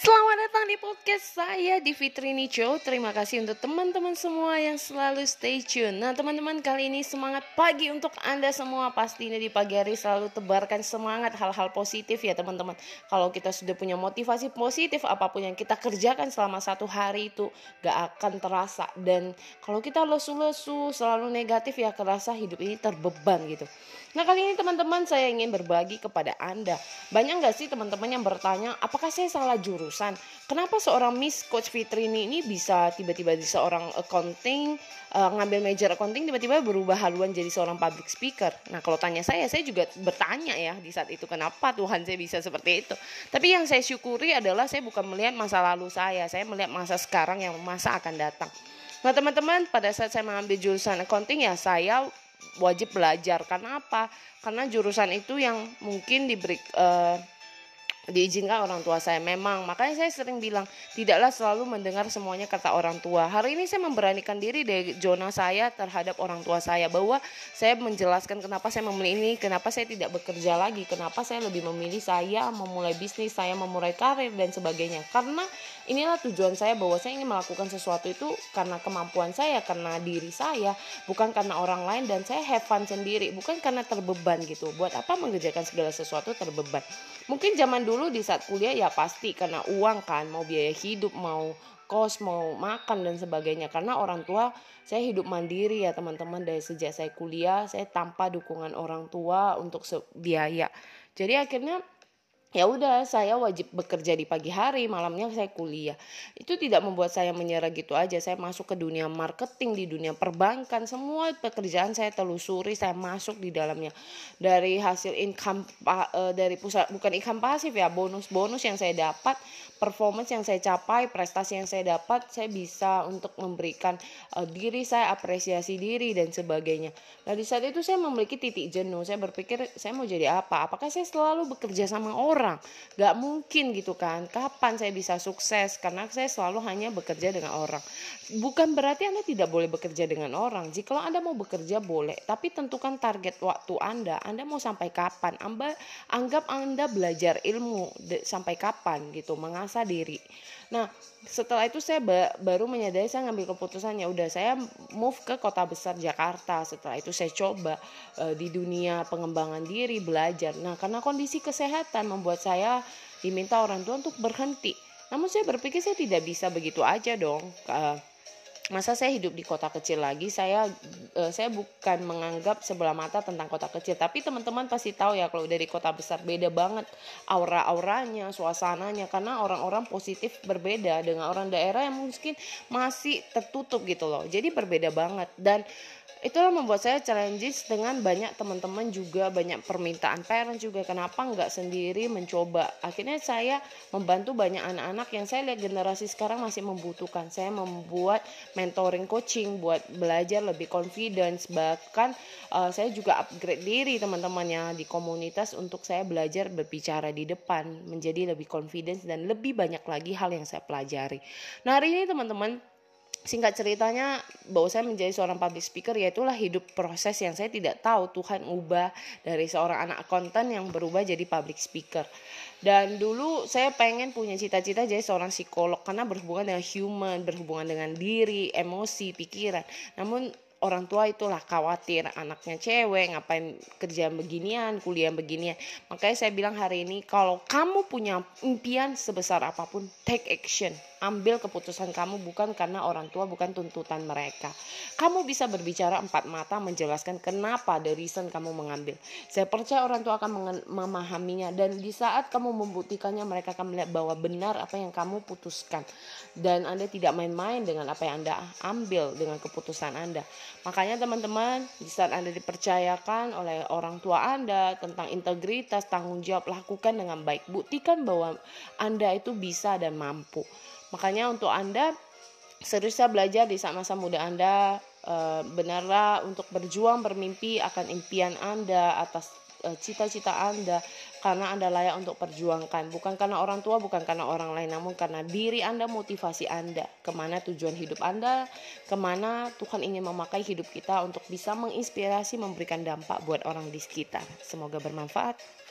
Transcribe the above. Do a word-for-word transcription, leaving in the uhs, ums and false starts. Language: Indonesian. Selamat datang di podcast saya di Fitri Nicho. Terima kasih untuk teman-teman semua yang selalu stay tune. Nah teman-teman, kali ini semangat pagi untuk Anda semua. Pastinya di pagi hari selalu tebarkan semangat, hal-hal positif ya teman-teman. Kalau kita sudah punya motivasi positif, apapun yang kita kerjakan selama satu hari itu gak akan terasa. Dan kalau kita lesu-lesu, selalu negatif ya, kerasa hidup ini terbeban gitu. Nah kali ini teman-teman, saya ingin berbagi kepada Anda. Banyak gak sih teman-teman yang bertanya, apakah saya salah jurus? Kenapa seorang Miss Coach Fitrini ini bisa tiba-tiba di seorang accounting, uh, ngambil major accounting, tiba-tiba berubah haluan jadi seorang public speaker? Nah kalau tanya saya, saya juga bertanya ya di saat itu, kenapa Tuhan saya bisa seperti itu. Tapi yang saya syukuri adalah saya bukan melihat masa lalu saya, saya melihat masa sekarang yang masa akan datang. Nah teman-teman, pada saat saya mengambil jurusan accounting ya saya wajib belajar. Karena apa? Karena jurusan itu yang mungkin diberi... Uh, diizinkan orang tua saya memang. Makanya saya sering bilang, tidaklah selalu mendengar semuanya kata orang tua. Hari ini saya memberanikan diri dari zona saya terhadap orang tua saya, bahwa saya menjelaskan kenapa saya memilih ini, kenapa saya tidak bekerja lagi, kenapa saya lebih memilih saya memulai bisnis, saya memulai karir dan sebagainya. Karena inilah tujuan saya, bahwa saya ingin melakukan sesuatu itu karena kemampuan saya, karena diri saya, bukan karena orang lain. Dan saya have fun sendiri, bukan karena terbeban gitu. Buat apa mengerjakan segala sesuatu terbeban? Mungkin zaman dulu di saat kuliah ya pasti karena uang kan, mau biaya hidup, mau kos, mau makan dan sebagainya. Karena orang tua saya hidup mandiri ya teman-teman. Dari sejak saya kuliah saya tanpa dukungan orang tua untuk biaya. Jadi akhirnya ya udah, saya wajib bekerja di pagi hari, malamnya saya kuliah. Itu tidak membuat saya menyerah gitu aja. Saya masuk ke dunia marketing, di dunia perbankan, semua pekerjaan saya telusuri, saya masuk di dalamnya. Dari hasil income dari pusat, bukan income pasif ya, bonus-bonus yang saya dapat, performance yang saya capai, prestasi yang saya dapat, saya bisa untuk memberikan uh, diri saya, apresiasi diri dan sebagainya. Nah di saat itu saya memiliki titik jenuh. Saya berpikir, saya mau jadi apa? Apakah saya selalu bekerja sama orang? Gak mungkin gitu kan. Kapan saya bisa sukses? Karena saya selalu hanya bekerja dengan orang. Bukan berarti Anda tidak boleh bekerja dengan orang. Jika Anda mau bekerja boleh, tapi tentukan target waktu Anda. Anda mau sampai kapan? Amba, anggap Anda belajar ilmu de, sampai kapan gitu, mengasah diri. Nah setelah itu saya ba, baru menyadari saya ngambil keputusannya. Udah, saya move ke kota besar Jakarta. Setelah itu saya coba e, di dunia pengembangan diri, belajar. Nah karena kondisi kesehatan membuat buat saya diminta orang tua untuk berhenti. Namun saya berpikir saya tidak bisa begitu aja dong. Uh, masa saya hidup di kota kecil lagi. Saya uh, saya bukan menganggap sebelah mata tentang kota kecil. Tapi teman-teman pasti tahu ya kalau dari kota besar beda banget aura-auranya, suasananya. Karena orang-orang positif berbeda dengan orang daerah yang mungkin masih tertutup gitu loh. Jadi berbeda banget. Dan itulah membuat saya challenges dengan banyak teman-teman juga, banyak permintaan parent juga. Kenapa nggak sendiri mencoba? Akhirnya saya membantu banyak anak-anak yang saya lihat generasi sekarang masih membutuhkan. Saya membuat mentoring coaching buat belajar lebih confidence. Bahkan uh, saya juga upgrade diri teman-teman ya di komunitas untuk saya belajar berbicara di depan. Menjadi lebih confidence dan lebih banyak lagi hal yang saya pelajari. Nah hari ini teman-teman, singkat ceritanya bahwa saya menjadi seorang public speaker, yaitulah hidup proses yang saya tidak tahu Tuhan ubah dari seorang anak konten yang berubah jadi public speaker. Dan dulu saya pengen punya cita-cita jadi seorang psikolog karena berhubungan dengan human, berhubungan dengan diri, emosi, pikiran. Namun orang tua itulah khawatir anaknya cewek, ngapain kerjaan beginian, kuliah beginian. Makanya saya bilang hari ini, kalau kamu punya impian sebesar apapun, take action. Ambil keputusan kamu, bukan karena orang tua, bukan tuntutan mereka. Kamu bisa berbicara empat mata, menjelaskan kenapa, the reason kamu mengambil. Saya percaya orang tua akan memahaminya. Dan di saat kamu membuktikannya, mereka akan melihat bahwa benar apa yang kamu putuskan. Dan Anda tidak main-main dengan apa yang Anda ambil, dengan keputusan Anda. Makanya teman-teman, di saat Anda dipercayakan oleh orang tua Anda tentang integritas, tanggung jawab, lakukan dengan baik. Buktikan bahwa Anda itu bisa dan mampu. Makanya untuk Anda, seriusnya belajar di saat masa muda Anda, benarlah untuk berjuang, bermimpi akan impian Anda, atas cita-cita Anda, karena Anda layak untuk perjuangkan. Bukan karena orang tua, bukan karena orang lain, namun karena diri Anda, motivasi Anda, kemana tujuan hidup Anda, kemana Tuhan ingin memakai hidup kita untuk bisa menginspirasi, memberikan dampak buat orang di sekitar. Semoga bermanfaat.